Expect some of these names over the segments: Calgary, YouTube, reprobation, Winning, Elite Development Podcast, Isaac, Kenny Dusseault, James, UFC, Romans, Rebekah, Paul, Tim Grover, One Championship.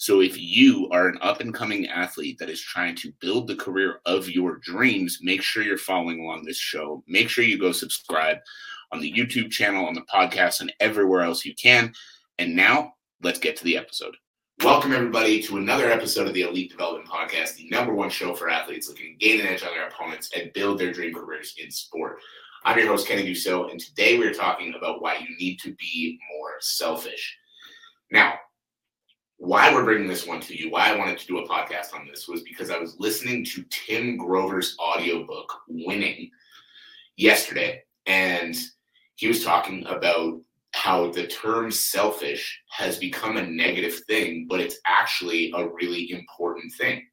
So if you are an up-and-coming athlete that is trying to build the career of your dreams, make sure you're following along this show. Make sure you go subscribe on the YouTube channel, on the podcast, and everywhere else you can. And now, let's get to the episode. Welcome, everybody, to another episode of the Elite Development Podcast, the number one show for athletes looking to gain an edge on their opponents and build their dream careers in sport. I'm your host, Kenny Dusseault, and today we're talking about why you need to be more selfish. Now, why we're bringing this one to you, why I wanted to do a podcast on this, was because I was listening to Tim Grover's audiobook, Winning, yesterday, and he was talking about how the term selfish has become a negative thing, but it's actually a really important thing.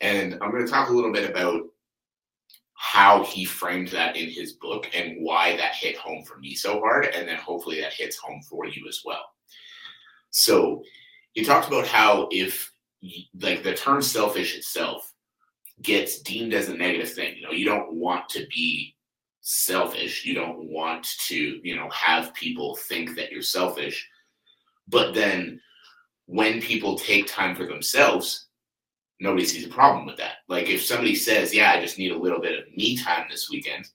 And I'm going to talk a little bit about how he framed that in his book and why that hit home for me so hard, and then hopefully that hits home for you as well. So he talked about how if, like, the term selfish itself gets deemed as a negative thing, you know, you don't want to be selfish. You don't want to, you know, have people think that you're selfish. But then when people take time for themselves, nobody sees a problem with that. Like, if somebody says, yeah, I just need a little bit of me time this weekend,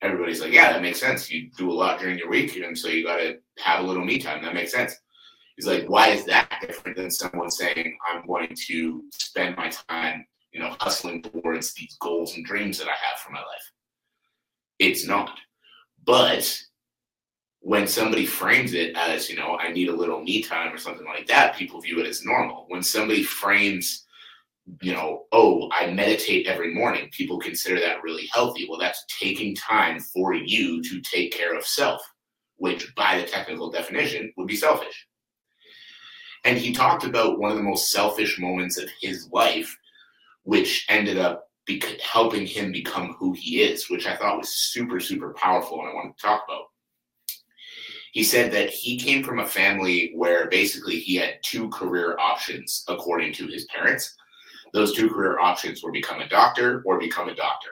everybody's like, yeah, that makes sense. You do a lot during your week, and so you got to have a little me time. That makes sense. He's like, why is that different than someone saying, I'm going to spend my time, you know, hustling towards these goals and dreams that I have for my life? It's not. But when somebody frames it as, you know, I need a little me time or something like that, people view it as normal. When somebody frames, you know, oh, I meditate every morning, people consider that really healthy. Well, that's taking time for you to take care of self, which by the technical definition would be selfish. And he talked about one of the most selfish moments of his life, which ended up helping him become who he is, which I thought was super, super powerful, and I wanted to talk about. He said that he came from a family where basically he had two career options, according to his parents. Those two career options were become a doctor or become a doctor.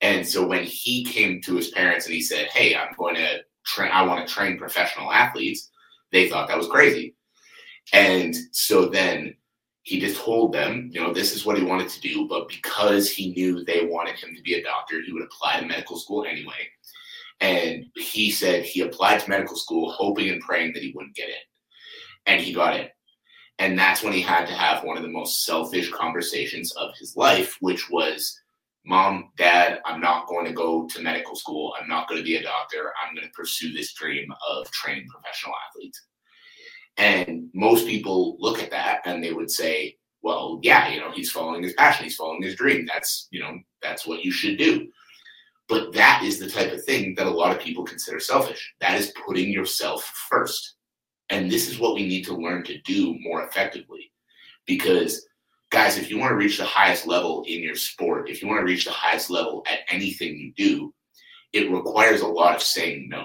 And so when he came to his parents and he said, hey, I want to train professional athletes, they thought that was crazy. And so then he just told them, you know, this is what he wanted to do. But because he knew they wanted him to be a doctor, he would apply to medical school anyway. And he said he applied to medical school, hoping and praying that he wouldn't get in. And he got in. And that's when he had to have one of the most selfish conversations of his life, which was, Mom, Dad, I'm not going to go to medical school. I'm not going to be a doctor. I'm going to pursue this dream of training professional athletes. And most people look at that and they would say, well, yeah, you know, he's following his passion. He's following his dream. That's, you know, that's what you should do. But that is the type of thing that a lot of people consider selfish. That is putting yourself first. And this is what we need to learn to do more effectively. Because, guys, if you want to reach the highest level in your sport, if you want to reach the highest level at anything you do, it requires a lot of saying no.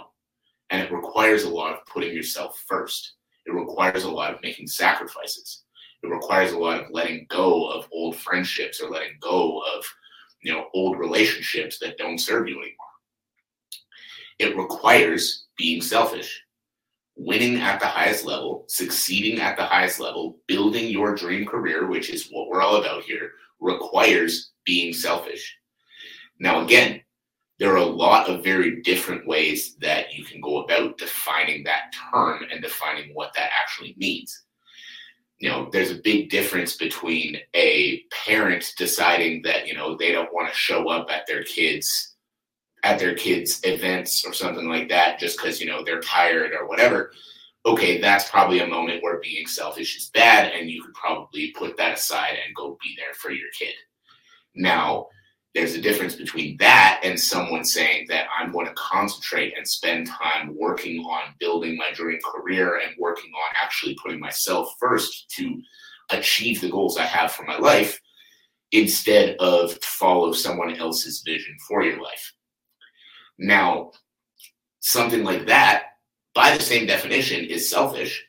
And it requires a lot of putting yourself first. It requires a lot of making sacrifices. It requires a lot of letting go of old friendships or letting go of, you know, old relationships that don't serve you anymore. It requires being selfish, winning at the highest level, succeeding at the highest level, building your dream career, which is what we're all about here, requires being selfish. Now, again, there are a lot of very different ways that you can go about defining that term and defining what that actually means. You know, there's a big difference between a parent deciding that, you know, they don't want to show up at their kids' events or something like that just because, you know, they're tired or whatever. Okay, that's probably a moment where being selfish is bad, and you could probably put that aside and go be there for your kid. Now, there's a difference between that and someone saying that I'm going to concentrate and spend time working on building my dream career and working on actually putting myself first to achieve the goals I have for my life, instead of follow someone else's vision for your life. Now, something like that, by the same definition, is selfish.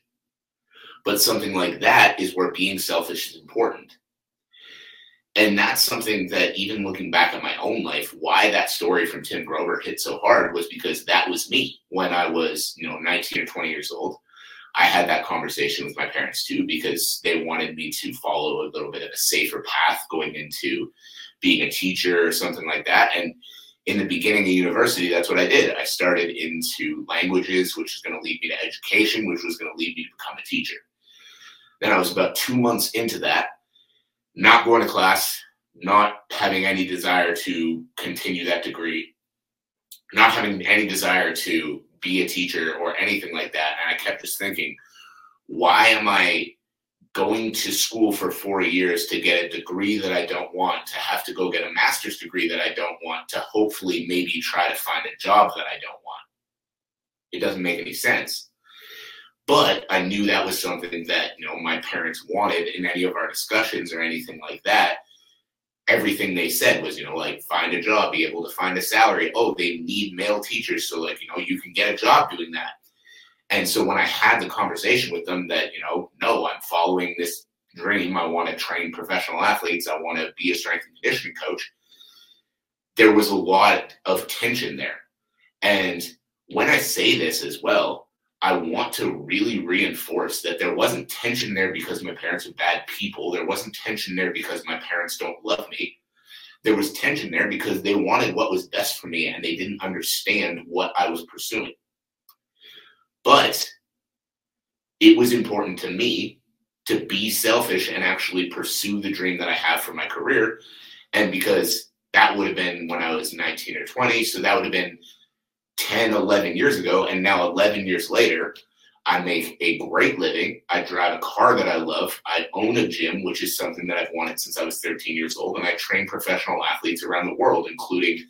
But something like that is where being selfish is important. And that's something that, even looking back at my own life, why that story from Tim Grover hit so hard was because that was me when I was, 19 or 20 years old. I had that conversation with my parents too, because they wanted me to follow a little bit of a safer path going into being a teacher or something like that. And in the beginning of university, that's what I did. I started into languages, which is going to lead me to education, which was going to lead me to become a teacher. Then I was about 2 months into that, not going to class, not having any desire to continue that degree, not having any desire to be a teacher or anything like that. And I kept just thinking, why am I going to school for 4 years to get a degree that I don't want, to have to go get a master's degree that I don't want, to hopefully maybe try to find a job that I don't want? It doesn't make any sense. But I knew that was something that, my parents wanted. In any of our discussions or anything like that, everything they said was, find a job, be able to find a salary. Oh, they need male teachers. So you can get a job doing that. And so when I had the conversation with them that, no, I'm following this dream. I want to train professional athletes. I want to be a strength and conditioning coach. There was a lot of tension there. And when I say this as well, I want to really reinforce that there wasn't tension there because my parents are bad people. There wasn't tension there because my parents don't love me. There was tension there because they wanted what was best for me and they didn't understand what I was pursuing. But it was important to me to be selfish and actually pursue the dream that I have for my career. And because that would have been when I was 19 or 20, so that would have been 10, 11 years ago, and now 11 years later, I make a great living. I drive a car that I love. I own a gym, which is something that I've wanted since I was 13 years old, and I train professional athletes around the world, including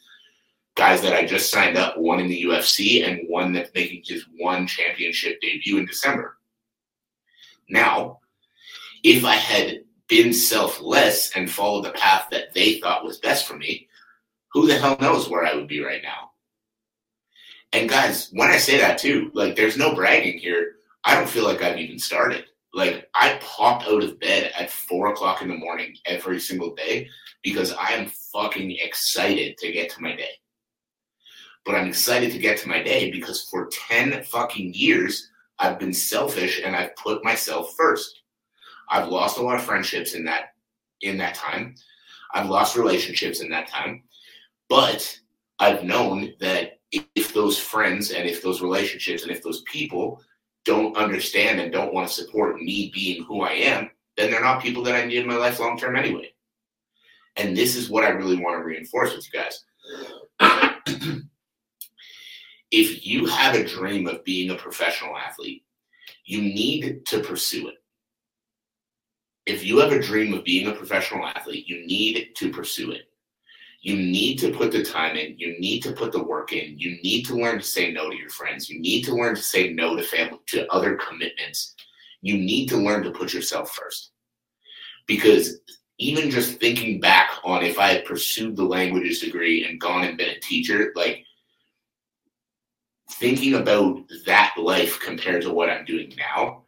guys that I just signed up, one in the UFC and one that's making his One Championship debut in December. Now, if I had been selfless and followed the path that they thought was best for me, who the hell knows where I would be right now? And guys, when I say that too, there's no bragging here. I don't feel like I've even started. I pop out of bed at 4 o'clock in the morning every single day because I am fucking excited to get to my day. But I'm excited to get to my day because for 10 fucking years, I've been selfish and I've put myself first. I've lost a lot of friendships in that time. I've lost relationships in that time. But I've known that if those friends and if those relationships and if those people don't understand and don't want to support me being who I am, then they're not people that I need in my life long term anyway. And this is what I really want to reinforce with you guys. If you have a dream of being a professional athlete, you need to pursue it. If you have a dream of being a professional athlete, you need to pursue it. You need to put the time in. You need to put the work in. You need to learn to say no to your friends. You need to learn to say no to family, to other commitments. You need to learn to put yourself first. Because even just thinking back on if I had pursued the languages degree and gone and been a teacher, thinking about that life compared to what I'm doing now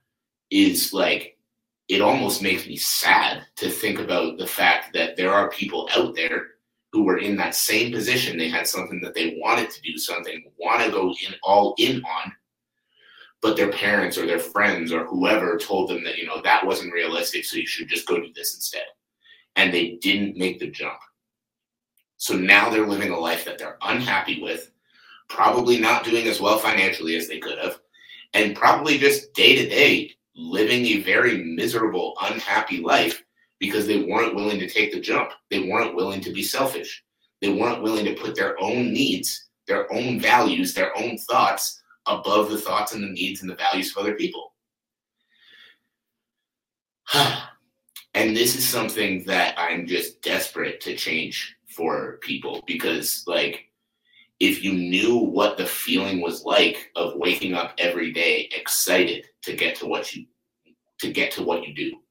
is it almost makes me sad to think about the fact that there are people out there who were in that same position. They had something that they wanted to do, something want to go in all in on, but their parents or their friends or whoever told them that, that wasn't realistic, so you should just go do this instead. And they didn't make the jump. So now they're living a life that they're unhappy with, probably not doing as well financially as they could have, and probably just day to day living a very miserable, unhappy life because they weren't willing to take the jump. They weren't willing to be selfish. They weren't willing to put their own needs, their own values, their own thoughts above the thoughts and the needs and the values of other people. And this is something that I'm just desperate to change for people because, if you knew what the feeling was like of waking up every day excited to get to do what you do.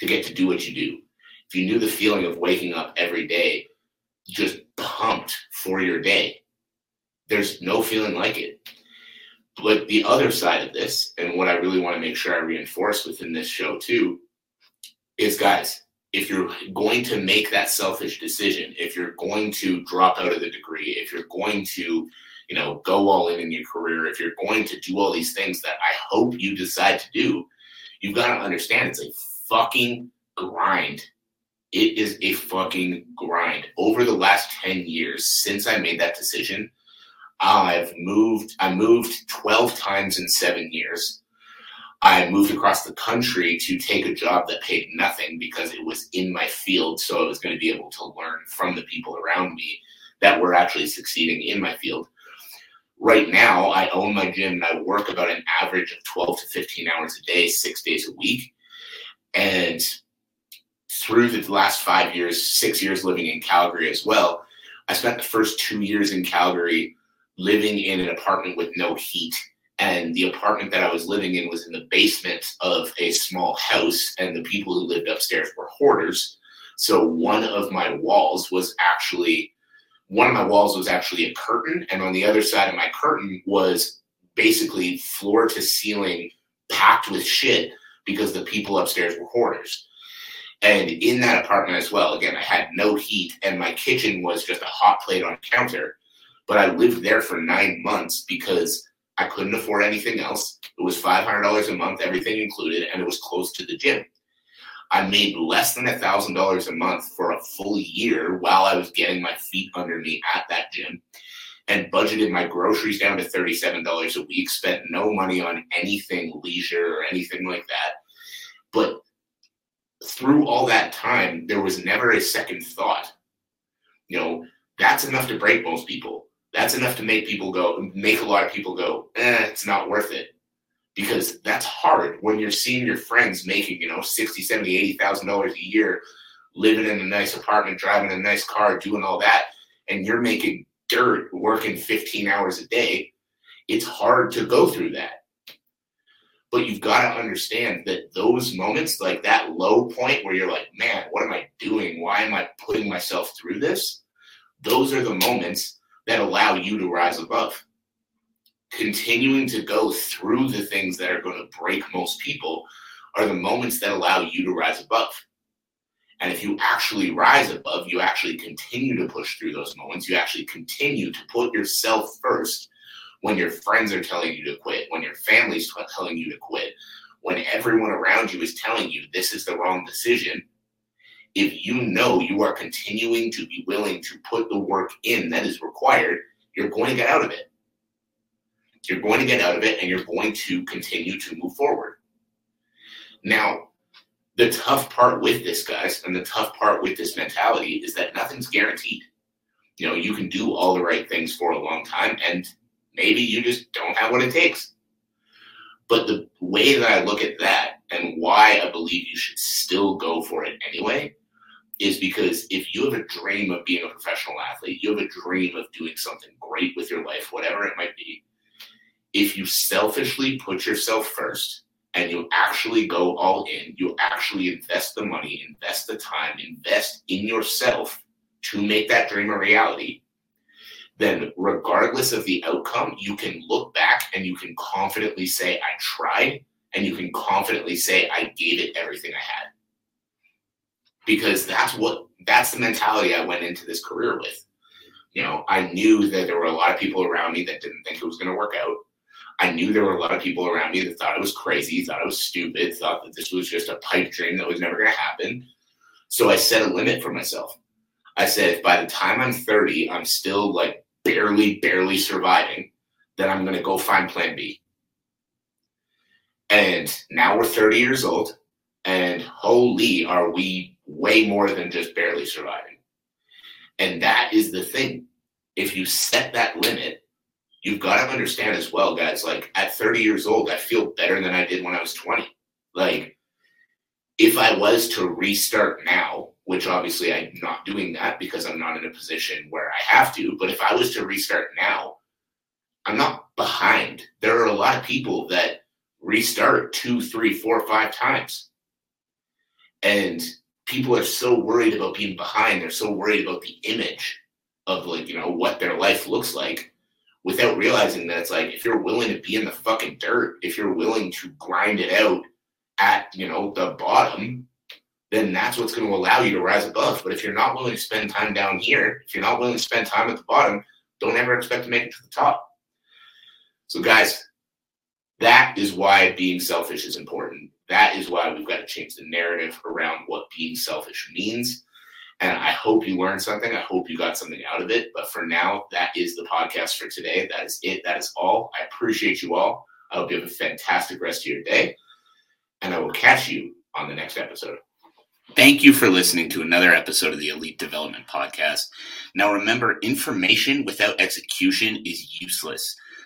If you knew the feeling of waking up every day just pumped for your day, There's no feeling like it. But the other side of this, and what I really want to make sure I reinforce within this show too, is guys, if you're going to make that selfish decision, if you're going to drop out of the degree, if you're going to, you know, go all in your career, if you're going to do all these things that I hope you decide to do, you've got to understand it's a fucking grind. It is a fucking grind. Over the last 10 years since I made that decision, I moved 12 times in 7 years. I moved across the country to take a job that paid nothing because it was in my field. So I was going to be able to learn from the people around me that were actually succeeding in my field. Right now, I own my gym and I work about an average of 12 to 15 hours a day, 6 days a week. And through the last 5 years, 6 years living in Calgary as well, I spent the first 2 years in Calgary living in an apartment with no heat. And the apartment that I was living in was in the basement of a small house, and the people who lived upstairs were hoarders. So one of my walls was actually a curtain, and on the other side of my curtain was basically floor to ceiling packed with shit because the people upstairs were hoarders. And in that apartment as well, again, I had no heat, and my kitchen was just a hot plate on a counter. But I lived there for 9 months because I couldn't afford anything else. It was $500 a month, everything included, and it was close to the gym. I made less than $1,000 a month for a full year while I was getting my feet under me at that gym, and budgeted my groceries down to $37 a week, spent no money on anything leisure or anything like that. But through all that time, there was never a second thought. You know, that's enough to break most people. That's enough to make a lot of people go, it's not worth it. Because that's hard when you're seeing your friends making, you know, $60,000, $70,000, $80,000 a year, living in a nice apartment, driving a nice car, doing all that, and you're making dirt, working 15 hours a day. It's hard to go through that. But you've got to understand that those moments, like that low point where you're like, man, what am I doing? Why am I putting myself through this? Those are the moments that allow you to rise above. Continuing to go through the things that are going to break most people are the moments that allow you to rise above. And if you actually rise above, you actually continue to push through those moments. You actually continue to put yourself first when your friends are telling you to quit, when your family's telling you to quit, when everyone around you is telling you this is the wrong decision. If you know you are continuing to be willing to put the work in that is required, you're going to get out of it. You're going to get out of it, and you're going to continue to move forward. Now, the tough part with this, guys, and the tough part with this mentality is that nothing's guaranteed. You know, you can do all the right things for a long time, and maybe you just don't have what it takes. But the way that I look at that and why I believe you should still go for it anyway is because if you have a dream of being a professional athlete, you have a dream of doing something great with your life, whatever it might be, if you selfishly put yourself first and you actually go all in, you actually invest the money, invest the time, invest in yourself to make that dream a reality, then regardless of the outcome, you can look back and you can confidently say, I tried, and you can confidently say, I gave it everything I had. Because that's the mentality I went into this career with. You know, I knew that there were a lot of people around me that didn't think it was going to work out. I knew there were a lot of people around me that thought I was crazy, thought I was stupid, thought that this was just a pipe dream that was never going to happen. So I set a limit for myself. I said, if by the time I'm 30, I'm still like barely surviving, then I'm going to go find plan B. And now we're 30 years old, and holy, are we way more than just barely surviving. And that is the thing. If you set that limit, you've got to understand as well, guys, like at 30 years old, I feel better than I did when I was 20. Like if I was to restart now, which obviously I'm not doing that because I'm not in a position where I have to, but if I was to restart now, I'm not behind. There are a lot of people that restart 2, 3, 4, 5 times. And people are so worried about being behind. They're so worried about the image of, like, you know, what their life looks like, without realizing that it's like, if you're willing to be in the fucking dirt, if you're willing to grind it out at, you know, the bottom, then that's what's going to allow you to rise above. But if you're not willing to spend time down here, if you're not willing to spend time at the bottom, don't ever expect to make it to the top. So guys, that is why being selfish is important. That is why we've got to change the narrative around what being selfish means. And I hope you learned something. I hope you got something out of it. But for now, that is the podcast for today. That is it. That is all. I appreciate you all. I hope you have a fantastic rest of your day. And I will catch you on the next episode. Thank you for listening to another episode of the Elite Development Podcast. Now remember, information without execution is useless.